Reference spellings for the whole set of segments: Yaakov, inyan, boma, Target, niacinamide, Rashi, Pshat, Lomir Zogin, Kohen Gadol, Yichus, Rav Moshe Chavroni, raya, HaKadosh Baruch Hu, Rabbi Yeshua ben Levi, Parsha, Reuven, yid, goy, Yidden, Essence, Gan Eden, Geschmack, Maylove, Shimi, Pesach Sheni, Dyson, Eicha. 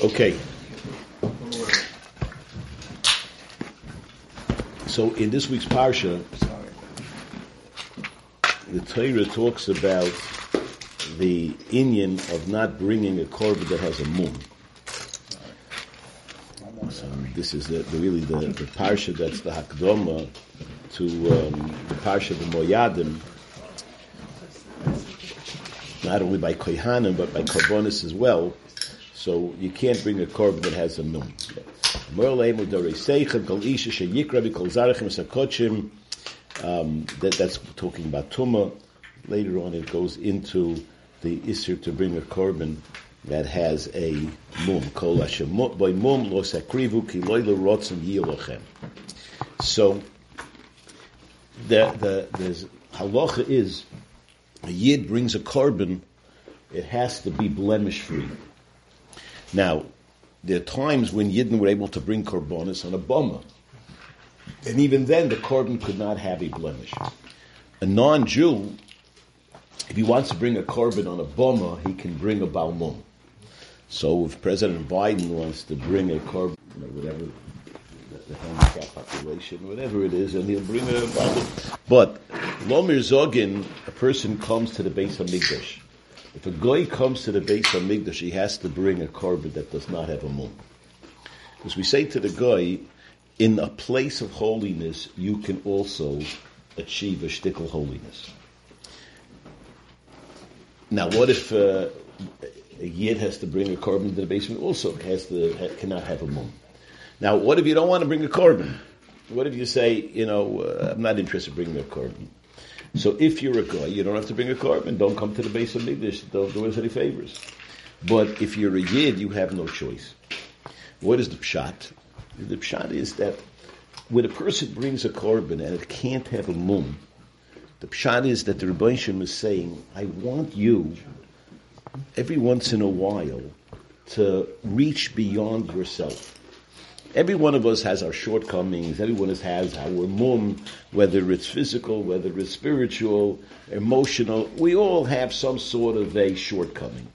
Okay. So in this week's Parsha, the Torah talks about the inyan of not bringing a korva that has a mum. So this is really the Parsha that's the Hakdoma to the Parsha of the Moyadim, not only by Koyhanim, but by Karbonis as well. So you can't bring a korban that has a mum. That's talking about tumah. Later on it goes into the issur to bring a korban that has a mum. So the halacha is, a yid brings a korban, it has to be blemish-free. Now, there are times when Yidden were able to bring Korbonus on a boma. And even then, the Korban could not have a blemish. A non-Jew, if he wants to bring a Korban on a boma, he can bring a baumumum. So if President Biden wants to bring a Korban, whatever, the handicap population, whatever it is, and he'll bring a baumumum. But Lomir Zogin, a person comes to the Beis Hamikdash. If a goy comes to the Beis Hamikdash, he has to bring a korban that does not have a mum. Because we say to the goy, in a place of holiness, you can also achieve a shtickle holiness. Now, what if a yid has to bring a korban to the basement also cannot have a mum? Now, what if you don't want to bring a korban? What if you say, I'm not interested in bringing a korban? So if you're a goy, you don't have to bring a korban. Don't come to the Beis Hamikdash. Don't do us any favors. But if you're a yid, you have no choice. What is the Pshat? The Pshat is that when a person brings a korban and it can't have a mum, the Pshat is that the Rebbein Shem is saying, I want you, every once in a while, to reach beyond yourself. Every one of us has our shortcomings, everyone has our mum, whether it's physical, whether it's spiritual, emotional, we all have some sort of a shortcoming.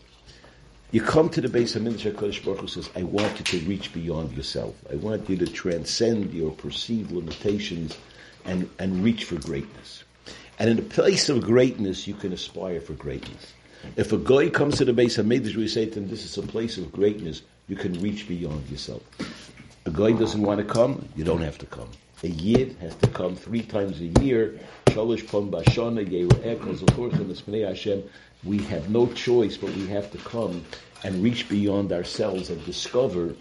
You come to the Beis Hamikdash, HaKadosh Baruch Hu says, I want you to reach beyond yourself. I want you to transcend your perceived limitations and reach for greatness. And in the place of greatness, you can aspire for greatness. If a goy comes to the Beis Hamikdash, we say to him, this is a place of greatness, you can reach beyond yourself. A goy doesn't want to come, you don't have to come. A yid has to come 3 times a year. We have no choice, but we have to come and reach beyond ourselves and discover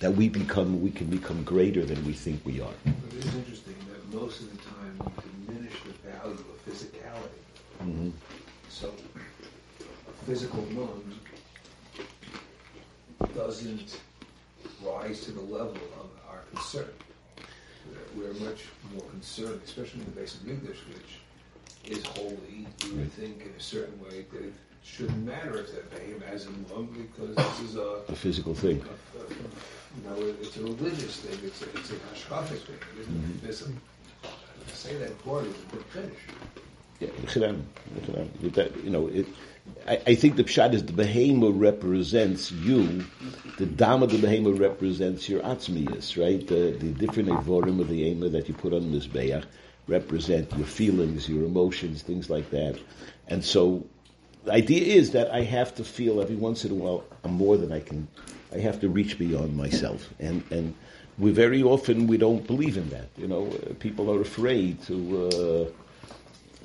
that we can become greater than we think we are. But it is interesting that most of the time we diminish the value of physicality. Mm-hmm. So a physical mum doesn't rise to the level of our concern. We're much more concerned, especially in the Beis Hamikdash, which is holy. We would think in a certain way that it shouldn't matter if that behemoth has a mum, because this is a physical thing. It's a religious thing. It's a hashkafic thing. It isn't divisible. To say that part is a good finish. Yeah, I think the pshat is the behemoth represents you, the dam of the behemoth represents your atzmius, right? The different evorim of the ema that you put on this beach represent your feelings, your emotions, things like that. And so the idea is that I have to feel every once in a while more than I can, I have to reach beyond myself. And we very often, we don't believe in that. People are afraid to...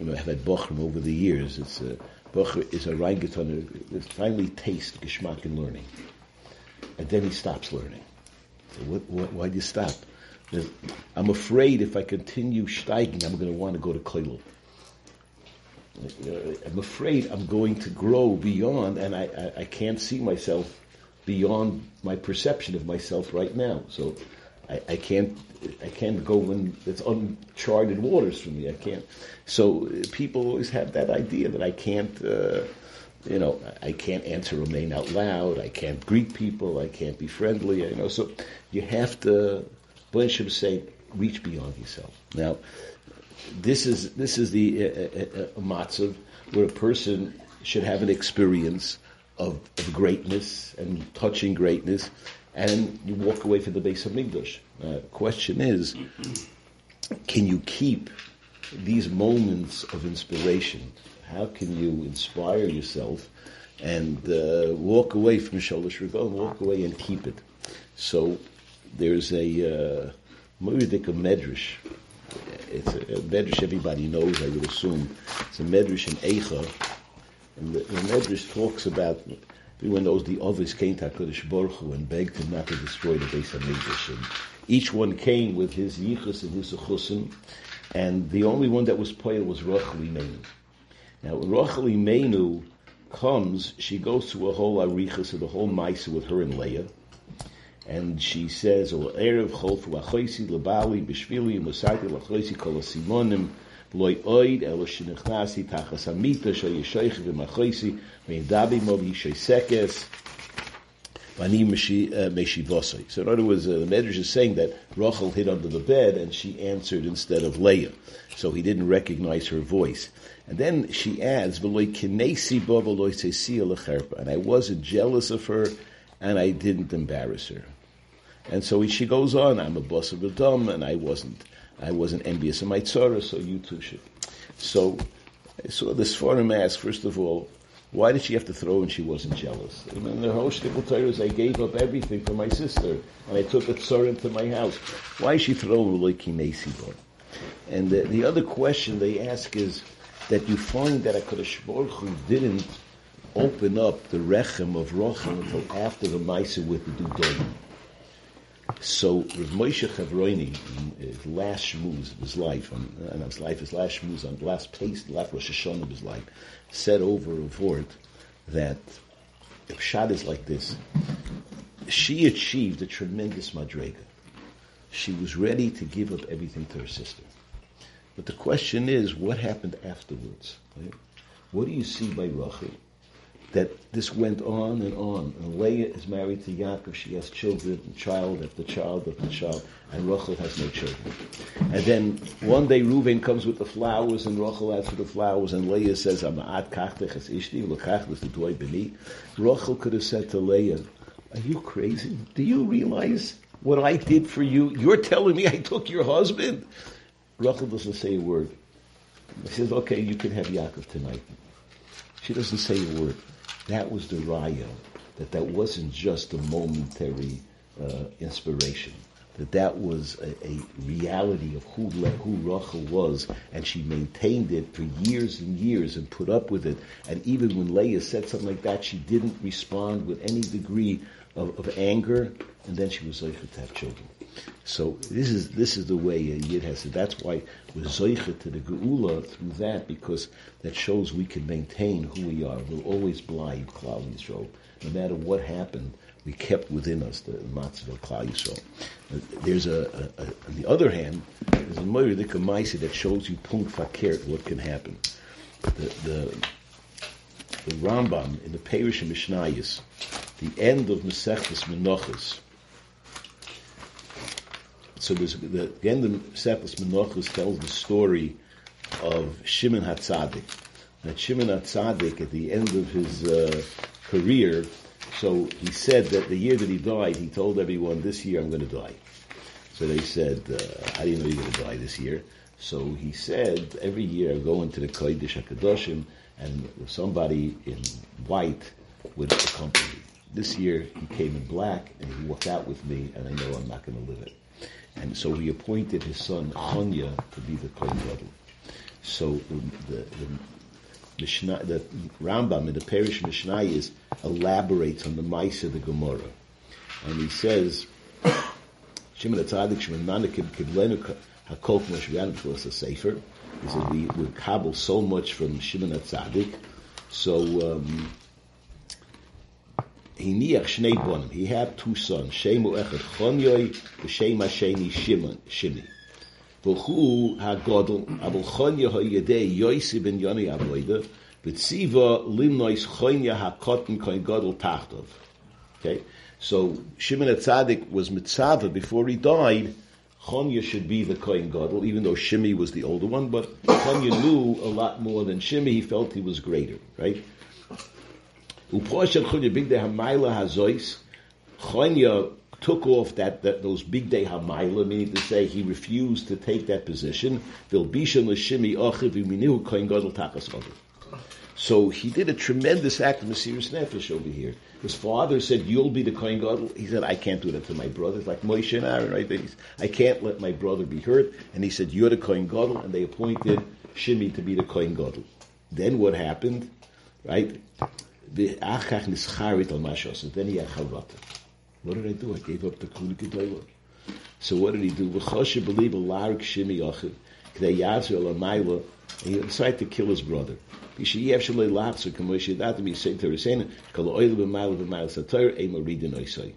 I've had bochrim over the years. Bochrim is a reingeton that finally tastes geschmack and learning. And then he stops learning. So why do you stop? I'm afraid if I continue steigen, I'm going to want to go to koilul. I'm afraid I'm going to grow beyond, and I can't see myself beyond my perception of myself right now. So I can't go when it's uncharted waters for me. I can't. So people always have that idea that I can't, I can't answer a main out loud. I can't greet people. I can't be friendly. So you have to. Blanchard say, reach beyond yourself. Now, this is the matzav where a person should have an experience of greatness and touching greatness, and you walk away from the Beis Hamikdash. Question is, can you keep these moments of inspiration? How can you inspire yourself and walk away from Shalosh Rigon, walk away and keep it? So there's a Moyadim medrash. It's a medrash everybody knows, I would assume. It's a medrash in Eicha. And the medrash talks about, everyone knows the others came to HaKadosh Baruch Hu and begged him not to destroy the Beis HaMikdash. And each one came with his yichus and his chusim, and the only one that was poil was Rochel Imeinu. Now, when Rochel Imeinu comes, she goes through a whole arichas and a whole maisa with her and Leah. And she says, "Erev cholfu achoisi lebali b'shvili musati lachoisi kol asimonim loy oid el shenechnasi tachas amita shal yishoich v'machoisi me'indabim ol yishoisekes v'ani meshivosai." So in other words, the medrash is saying that Rochel hid under the bed and she answered instead of Leah, so he didn't recognize her voice. And then she adds, "V'loy kinesi bova loy seisiya lecherpa," and I wasn't jealous of her, and I didn't embarrass her. And so she goes on, I'm a boss of a dumb, and I wasn't envious of my tzorah, so you too should. So I saw this forum ask, first of all, why did she have to throw when she wasn't jealous? And then the whole shtickle Torah is, I gave up everything for my sister, and I took a tzorah into my house. Why is she throwing like kinesi bar? And the other question they ask is that you find that HaKadosh Baruch Hu didn't open up the rechem of Rochel until after the Maisa with the Dudonim. So Rav Moshe Chavroni, his last shmuz of his life, his last shmuz, on the last place, the last Rosh Hashanah of his life, said over a vort that the Pshat is like this. She achieved a tremendous madrega. She was ready to give up everything to her sister. But the question is, what happened afterwards? Right? What do you see by Rochel? That this went on and on. And Leah is married to Yaakov. She has children, child after child after child. And Rochel has no children. And then one day Reuven comes with the flowers and Rochel asks for the flowers. And Leah says, Ama'at kachtech es ishti, l'kach l'tudoy b'ni. Rochel could have said to Leah, are you crazy? Do you realize what I did for you? You're telling me I took your husband? Rochel doesn't say a word. He says, okay, you can have Yaakov tonight. She doesn't say a word. That was the raya, that wasn't just a momentary inspiration, that was a reality of who Rochel was, and she maintained it for years and years and put up with it. And even when Leah said something like that, she didn't respond with any degree of anger, and then she was zoicha to have children. So this is the way a yid has it. That's why we're zoicha to the geula through that, because that shows we can maintain who we are. We'll always blind Klal Yisrael, no matter what happened. We kept within us the matzvah of Klal Yisrael. There's on the other hand, there's a moiradik ma'aseh that shows you punkt fakert what can happen. The Rambam in the Perush and Mishnayos, the end of Masechtas Menachos. So the end of Masechtas Menachos tells the story of Shimon HaTzadik. That Shimon HaTzadik, at the end of his career, so he said that the year that he died, he told everyone, this year I'm going to die. So they said, how do you know you're going to die this year? So he said, every year I go into the Kodesh HaKadoshim, and somebody in white would accompany me. This year he came in black, and he walked out with me, and I know I'm not going to live it. And so he appointed his son Chanya to be the Kohen Gadol. So the Rambam in the Perush Mishnayos elaborates on the Maisa of the Gemara, and he says, "Shimon HaTzadik Shimon Manakim Kiblenu Hakol Moshevianu B'Shlosa Sefer." He says we would cobble so much from Shimon HaTzadik, so he niach shnei bonim. He had two sons, Shemu Echad Chonyoi, v'Shem Hasheni Shimi. V'chu haGadol, avol Chonya haYedei Yosi ben Yoni Avoda, v'tziva limnois Chonya haKotin Kohen Gadol Tachtov. Okay, so Shimon HaTzadik was mitzava before he died. Chonya should be the Kohen Gadol, even though Shimi was the older one. But Chonya knew a lot more than Shimi. He felt he was greater, right? Big Day Hamayla Hazois, Chonya took off those Big Day Hamayla, meaning to say he refused to take that position. So he did a tremendous act of Mesiras Nefesh over here. His father said, "You'll be the Kohen Gadol." He said, "I can't do that to my brother." It's like Moshe and Aaron, right? I can't let my brother be hurt. And he said, "You're the Kohen Gadol," and they appointed Shimi to be the Kohen Gadol. Then what happened, right? Then he had Chalvata. What did I do? I gave up the Kula Gedola. So what did he do? And he decided to kill his brother. He said to her,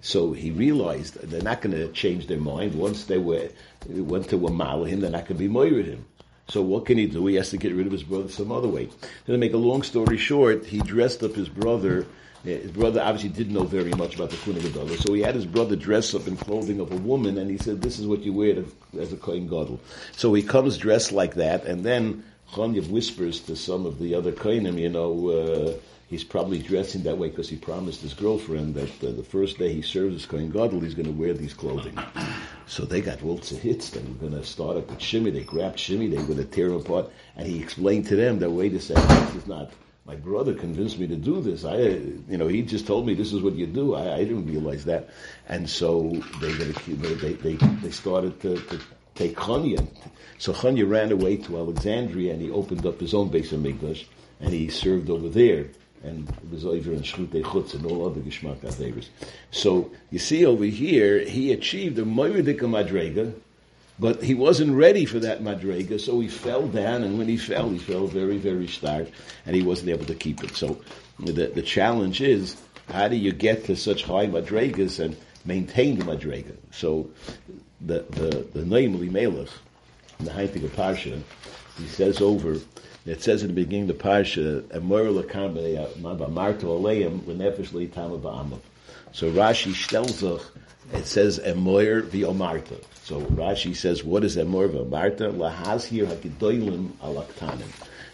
so he realized they're not going to change their mind. Once they went to Wamal him, they're not going to be moira him. So what can he do? He has to get rid of his brother some other way. Then to make a long story short, he dressed up his brother. His brother obviously didn't know very much about the Kohen Gadol, so he had his brother dressed up in clothing of a woman, and he said, "This is what you wear as a Kohen Gadol." So he comes dressed like that, and then Chonyev whispers to some of the other Kohenim, he's probably dressing that way because he promised his girlfriend that the first day he serves as Kohen Gadol, he's going to wear these clothing. So they got lots of hits. They were going to start up with Shimi. They grabbed Shimi. They were going to tear him apart. And he explained to them that, wait a second, this is not... My brother convinced me to do this. He just told me this is what you do. I didn't realize that. And so they started to take Chanya. So Chanya ran away to Alexandria, and he opened up his own Beis Hamikdash, and he served over there. And it was over in Shchutei Chutz and all other Geshmak Adeiros. So you see over here, he achieved a Moyadim madrega, but he wasn't ready for that madrega, so he fell down, and when he fell very, very stark, and he wasn't able to keep it. So the challenge is, how do you get to such high madregas and maintain the madrega? So the Naim Limelech, in the Haitik of Parsha, he says over, it says in the beginning of the Parsha, so Rashi Shtelzach, it says Emoir v'omarta. So Rashi says, what is Emoir v'omarta? Lahazhir hakidolim alaktanim.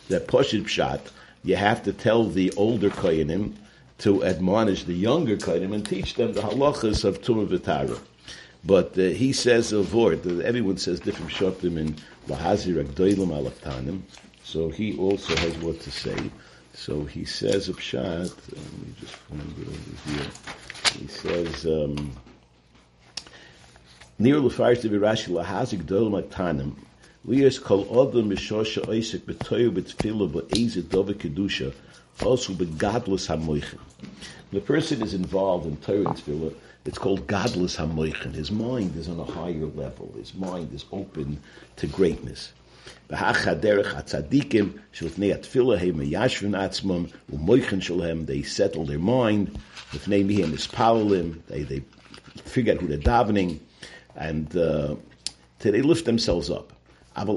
The Poshet Pshat, you have to tell the older Koyanim to admonish the younger Koyanim and teach them the halachas of tumah v'tara. But he says a word. Everyone says different shotim in lahazhir hakidolim alaktanim. So he also has what to say. So he says a Pshat. Let me just find it over here. He says... Near Lefarish to Birashi Lahazik Dolmak Tanim, Leah's call other Mishosha Isaac Betoyo Betfila Baeza Dova Kedusha, also be godless Hamoichin. When a person is involved in Torah and Tefillah, it's called godless Hamoichin. His mind is on a higher level, his mind is open to greatness. They settle their mind, they figure out who they're davening. And they lift themselves up. But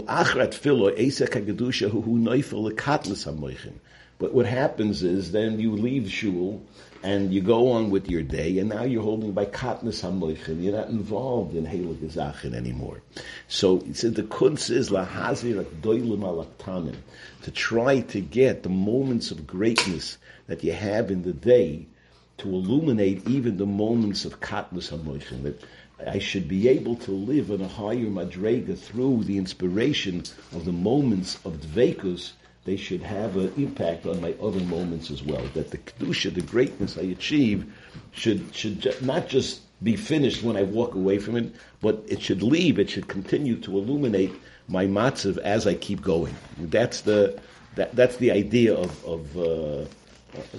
what happens is then you leave shul and you go on with your day, and now you're holding by katnas hamoichin. You're not involved in heilig gezachin anymore. So it says the kunz is lahazir doilim alaktanim, to try to get the moments of greatness that you have in the day to illuminate even the moments of katnas hamoichin. That I should be able to live on a higher madrega through the inspiration of the moments of dveikus. They should have an impact on my other moments as well. That the kedusha, the greatness I achieve, should not just be finished when I walk away from it, but it should leave. It should continue to illuminate my matzav as I keep going. That's the idea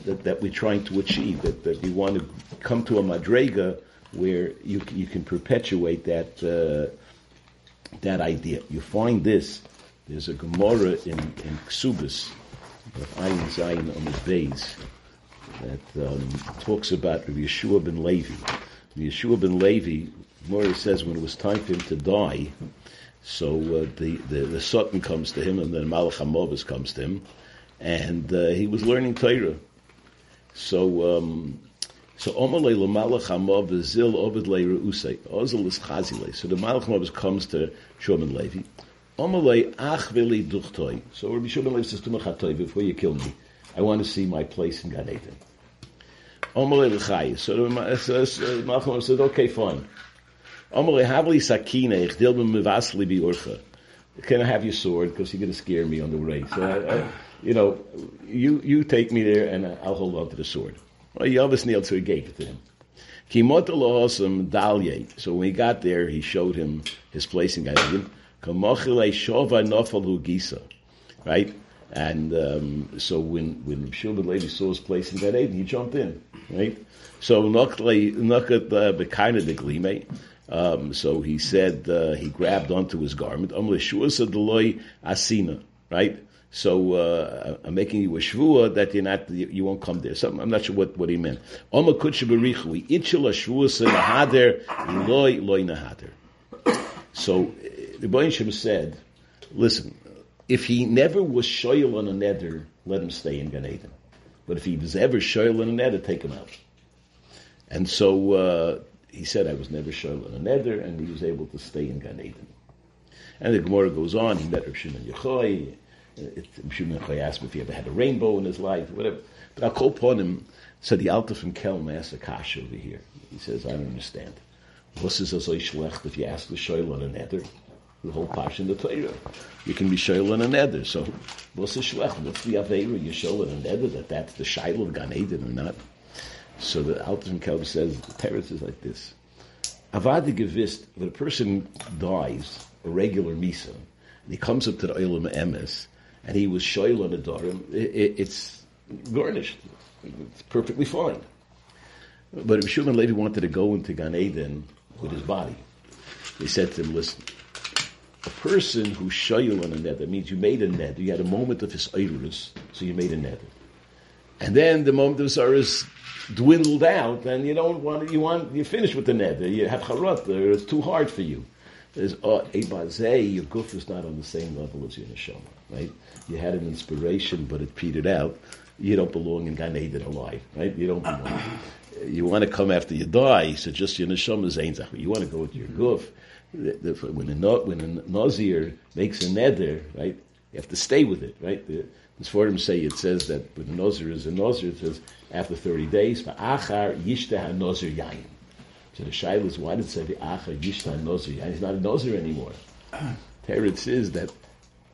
that we're trying to achieve. That we want to come to a madrega where you can perpetuate that idea. You find this. There's a Gemara in Ksubis, Ayin Zayin on the Beis, that talks about Rabbi Yeshua ben Levi. Rabbi Yeshua ben Levi, Gemara says when it was time for him to die, so the Sultan comes to him and then Malach HaMovis comes to him, and he was learning Torah. So Omalei L'Malach Hamav V'Zil Obed Le'Re'usei Ozel is Chazilei. So the Malach Hamav comes to Shulman Levi. Omalei Ach V'Li Duchtoi. So Rabbi Shulman Levi says to Machatoy, before you kill me, I want to see my place in Gan Eden. Omer Lechai. So Malcham said, okay, fine. Omer Lehavli Sakina, Echdil B'Mevasli Bi'Urcha. Can I have your sword? Because you're going to scare me on the way. So, you take me there and I'll hold on to the sword. Well, Yavis nailed, so he gave it to him. So when he got there, he showed him his place in Gan Eden. Right? And so when Rav Shua ben Levi saw his place in Gan Eden, he jumped in. Right? So so he said, he grabbed onto his garment. Right? So I'm making you a shvua that you won't come there. So I'm not sure what he meant. So the Baal Shem said, listen, if he never was shoyal on a neder, let him stay in Gan Eden. But if he was ever shoyal on a neder, take him out. And so he said, I was never shoyal on a neder, and he was able to stay in Gan Eden. And the Gemara goes on, he met Rav Shimon Yochai. Rav Shimon Yochai asked him if he ever had a rainbow in his life, whatever. But I'll call upon him, said the Alter from Kelm asked a kasha over here. He says, I don't understand. What is Azoi Shlech if you ask the shoyal on a neder? The whole Parsha in the Torah. You can be shoyal on a neder. So, what's the shlech? What's the aveira? You shoyal on a neder that's the shail of Gan Eden or not? So the Alter from Kelm says, the teretz is like this. Avada gevist, when a person dies, a regular misa, and he comes up to the Olam Emes, and he was shoyal on a darim, it's garnished. It's perfectly fine. But Rav Shua ben Levi wanted to go into Gan Eden with his body. He said to him, listen, a person who's shoyal on a neder means you made a neder, you had a moment of his eirus, so you made a neder. And then the moment of Sarah's dwindled out, and you don't want you finish with the neder, you have charat, or it's too hard for you. There's ebazei, your guf is not on the same level as your neshama, right? You had an inspiration, but it petered out. You don't belong in Gan Eden alive, right? You don't belong. You want to come after you die, so just your neshama zayn zach. You want to go with your guf. When a nazir makes a neder, right? You have to stay with it, right? As Sforim say, it says that when a nazir is a nazir, it says after 30 days, va'achar yishteh nazir yayin. So the shayla is, why did it say va'achar yishteh nazir yayin? He's not a nazir anymore. Teretz is that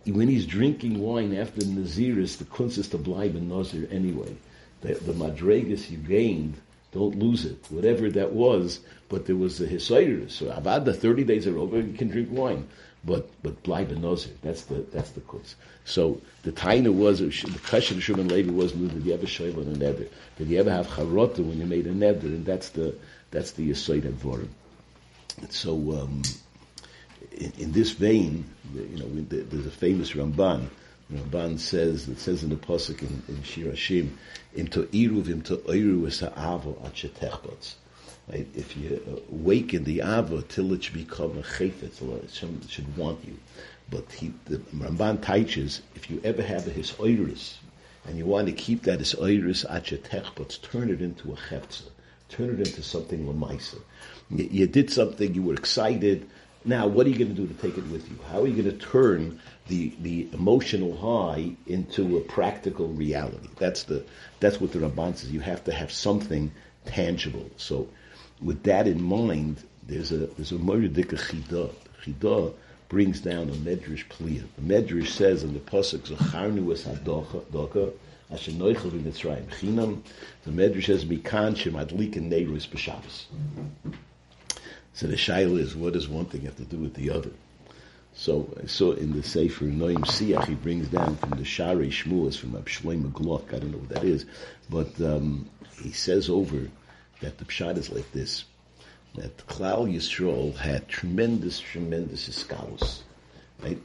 when he's drinking wine after naziris, the kunst is to bleiben nazir anyway. The madregas you gained, don't lose it, whatever that was. But there was a hisoyrus. So avada, 30 days are over, you can drink wine. But bleiben nazir, that's the kutz. So the taina was, the question of Rav Shua ben Levi was, did you ever shoyal on a neder? Did you ever have charata when you made a neder? And that's the yisoid advorim. So in this vein, there's a famous Ramban. Ramban says, it says in the pasuk in Shir Hashim, into iruv into oiru es ha'avo at shetechbotz. Right? If you awaken the ava till it should become a chayfetz, it should want you. But the Ramban teaches, if you ever have a hisoirus, and you want to keep that hisoirus achetech, but turn it into a cheptza, turn it into something lemaisa. You did something, you were excited. Now, what are you going to do to take it with you? How are you going to turn the emotional high into a practical reality? That's what the Ramban says. You have to have something tangible. So, with that in mind, there's a moyadim chidah. Chidah brings down a medrash plea. The medrash says in the pasuk, "Zacharnu es hadocha asher noichel v'mitzrayim chinam." The medrash says, "Mikan shemadlikin neirus b'shabbos." So the shaila is, what does one thing have to do with the other? So I saw in the Sefer Noam Siach, he brings down from the Shari Shmuz from Abshleim Glok. I don't know what that is, but he says over that the Pshat is like this, that Klal Yisrael had tremendous iskalos, right?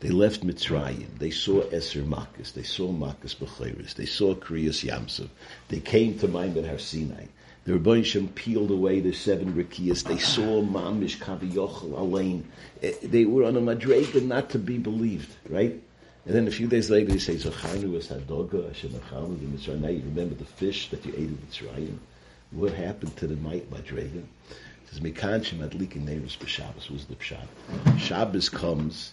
They left Mitzrayim, they saw Eser Makkos, they saw Makkos B'Cheiris, they saw Kriyas Yamsuf, they came to Maimon Har Sinai, the Rebbeinu Shem peeled away the 7 Rekias, they saw Mamish, Kaviyochel, Alein, they were on a madrega not to be believed, right? And then a few days later they say, Zacharnu es hadoga asher nachalnu b'Mitzrayim, now you remember the fish that you ate in Mitzrayim. What happened to the madrega? It says, Mikan shemadlikin neirus b'Shabbos was the pshat. Shabbos comes,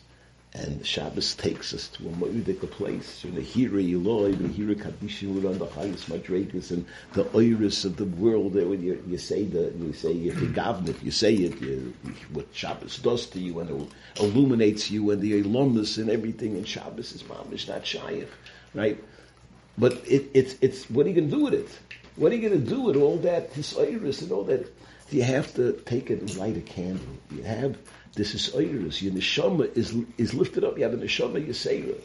And Shabbos takes us to a moedic place, to Nehira Eloi, Nehira Kadishu, and the highest madregas and the iris of the world. When you say it, what Shabbos does to you, and it illuminates you, and the Elomus and everything. And Shabbos is mamish, not shayach, right? But it's what are you going to do with it? What are you going to do with all that, this iris and all that? You have to take it and light a candle. You have this is oiris. Your neshama is lifted up. You have a neshama yisera.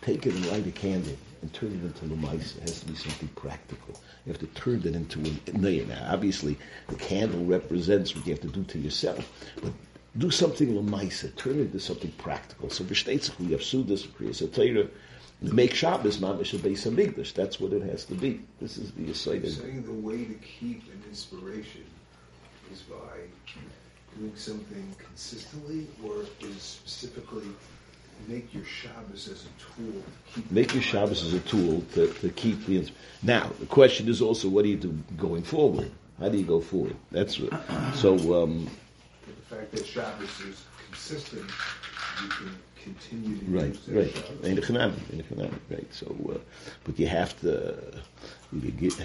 Take it and light a candle and turn it into l'maisa. It has to be something practical. You have to turn it into a nayan. Now, obviously, the candle represents what you have to do to yourself, but do something l'maisa. Turn it into something practical. So b'shteitzach we have sudas kriyas atayra. Make Shabbos mamish a Beis Hamikdash. That's what it has to be. This is the yisera. You're saying the way to keep an inspiration is by doing something consistently, or is specifically make your Shabbos as a tool to keep to keep the... Now, the question is also, what do you do going forward? How do you go forward? That's what... The fact that Shabbos is consistent, you can continue to use that Shabbos. Right. So, but you have to... I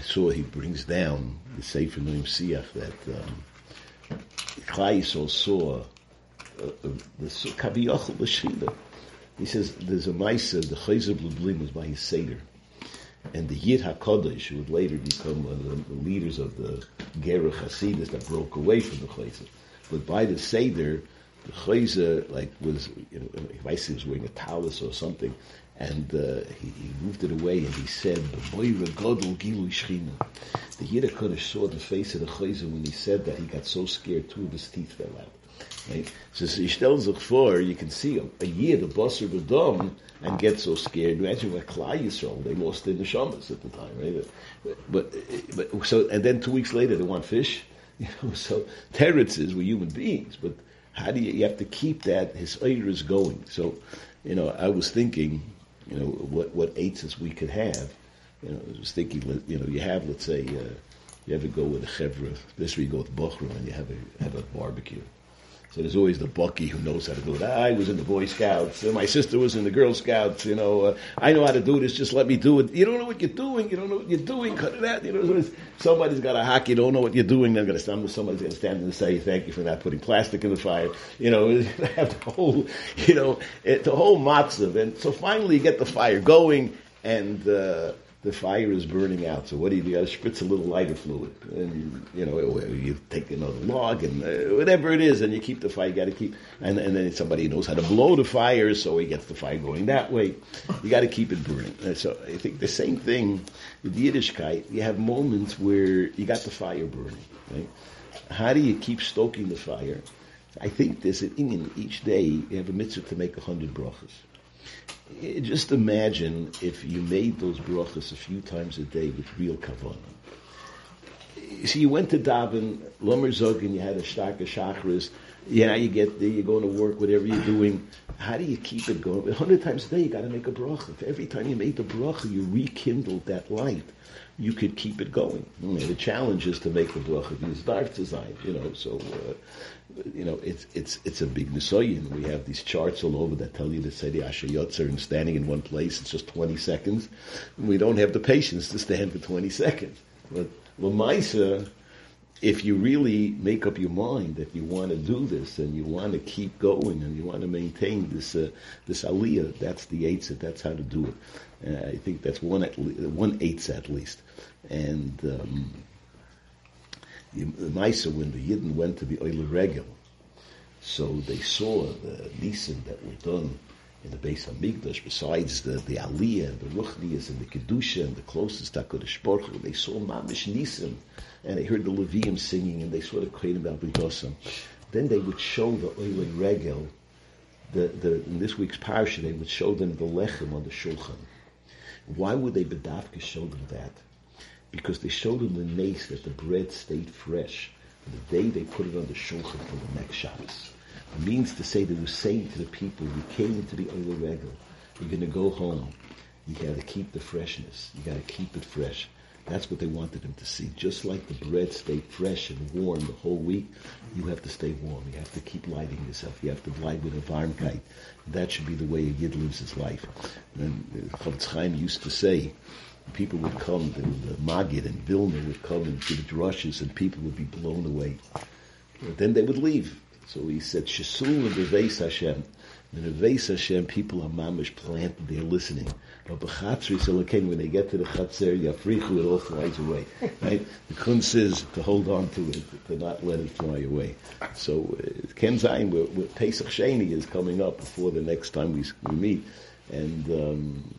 saw he brings down the Sefer Noam Siach that... Chayisol saw the Kaviyachal B'Shida. He says there's a Maisa, the Chayzer Blublin was by his Seder. And the Yid HaKadosh, who would later become one of the leaders of the Gera Hasidus that broke away from the Chayzer. But by the Seder, the Chayzer, if I see he was wearing a tallis or something, and he moved it away and he said, the Yid HaKadosh saw the face of the Chayzer when he said that. He got so scared, two of his teeth fell out. Right? So you can see him, a Yid, a Basar B'Dam, and get so scared. Imagine what Klal Yisrael, they lost their neshamas at the time, right? And then 2 weeks later they want fish. So teretzes were human beings, but how do you have to keep that, his iris going. So, I was thinking... what eitzes we could have. I was thinking, you have, let's say, you ever go with a chevra, this week you go with Bochra, and you have a barbecue. So there's always the bucky who knows how to do it. I was in the Boy Scouts, my sister was in the Girl Scouts, I know how to do this, just let me do it. You don't know what you're doing, cut it out. Somebody's got a hockey, don't know what you're doing, somebody's going to stand and say, thank you for not putting plastic in the fire. Have the whole, the whole matzav. And so finally you get the fire going, and the fire is burning out. So what do you do? You spritz a little lighter fluid, and you take another log and whatever it is, and you keep the fire. You got to keep, and then somebody knows how to blow the fire, so he gets the fire going that way. You got to keep it burning. And so I think the same thing with Yiddishkeit. You have moments where you got the fire burning. Right? How do you keep stoking the fire? I think there's an inyan each day. You have a mitzvah to make 100 brachas. Just imagine if you made those brachas a few times a day with real kavanah. You see, you went to daven, Lomir Zogin, you had a shtaka shachris, you get there, you're going to work, whatever you're doing. How do you keep it going? 100 times a day, you got to make a bracha. If every time you made the bracha, you rekindled that light, you could keep it going. The challenge is to make the bracha. These darf design, it's a big nisoyin. We have these charts all over that tell you to say the Asher Yotzer and standing in one place. It's just 20 seconds. We don't have the patience to stand for 20 seconds. But l'maisa, if you really make up your mind that you want to do this and you want to keep going and you want to maintain this aliyah, that's the eitzah. That's how to do it. I think that's one eitzah at least. And Maisa, when the Yidden went to the Oile Regel, so they saw the nisim that were done in the Beis Hamikdash, besides the Aliyah, the Ruchnias, and the Kedusha, and the closest HaKadosh Baruch Hu, they saw Mamish nisim, and they heard the Leviim singing, and they saw the Koyhanim B'Avridosam. Then they would show the Oile Regel, in this week's Parsha, they would show them the Lechem on the Shulchan. Why would they B'davka show them that? Because they showed them the nace that the bread stayed fresh the day they put it on the shulchan for the next Shabbos. It means to say they were saying to the people, you came into the Oil Regel, you're going to go home, you got to keep the freshness, you got to keep it fresh. That's what they wanted him to see. Just like the bread stayed fresh and warm the whole week, you have to stay warm. You have to keep lighting yourself. You have to light with a varmkeit. That should be the way a yid lives his life. And Chavetz Chaim used to say, people would come, the Maggid and Vilna would come and give drushes, and people would be blown away. But then they would leave. So he said, Shesul lebeis Hashem. In the Beis Hashem, people are mamish planted, they're listening. But when they get to the Chatzer, Yafrichu, it all flies away. Right? The kunst is to hold on to it, to not let it fly away. So, Ken Zayin, Pesach Sheni is coming up before the next time we meet. And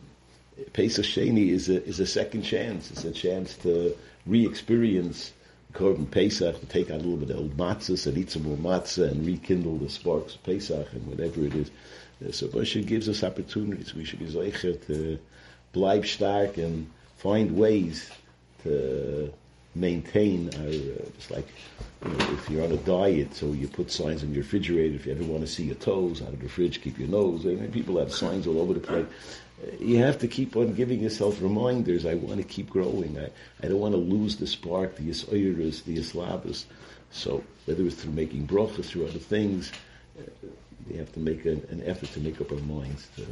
Pesach Sheni is a second chance. It's a chance to re-experience Korban Pesach, to take out a little bit of old matzah and eat some more matzah and rekindle the sparks of Pesach and whatever it is. So Moshe gives us opportunities. We should be zeicher to bleib stark and find ways to maintain our, just like, you know, if you're on a diet, so you put signs in your refrigerator. If you ever want to see your toes out of the fridge, keep your nose. I mean, people have signs all over the place. You have to keep on giving yourself reminders. I want to keep growing. I don't want to lose the spark, the yisoiras, the islabas. So whether it's through making brachas, through other things, we have to make an effort to make up our minds to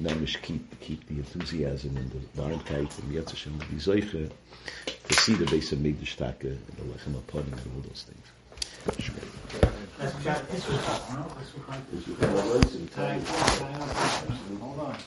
mamish keep the enthusiasm and the varmkeit and Yetz Hashem to be zoicha to see the Beis Hamikdash taka and the lechem apodim and all those things. Hold on.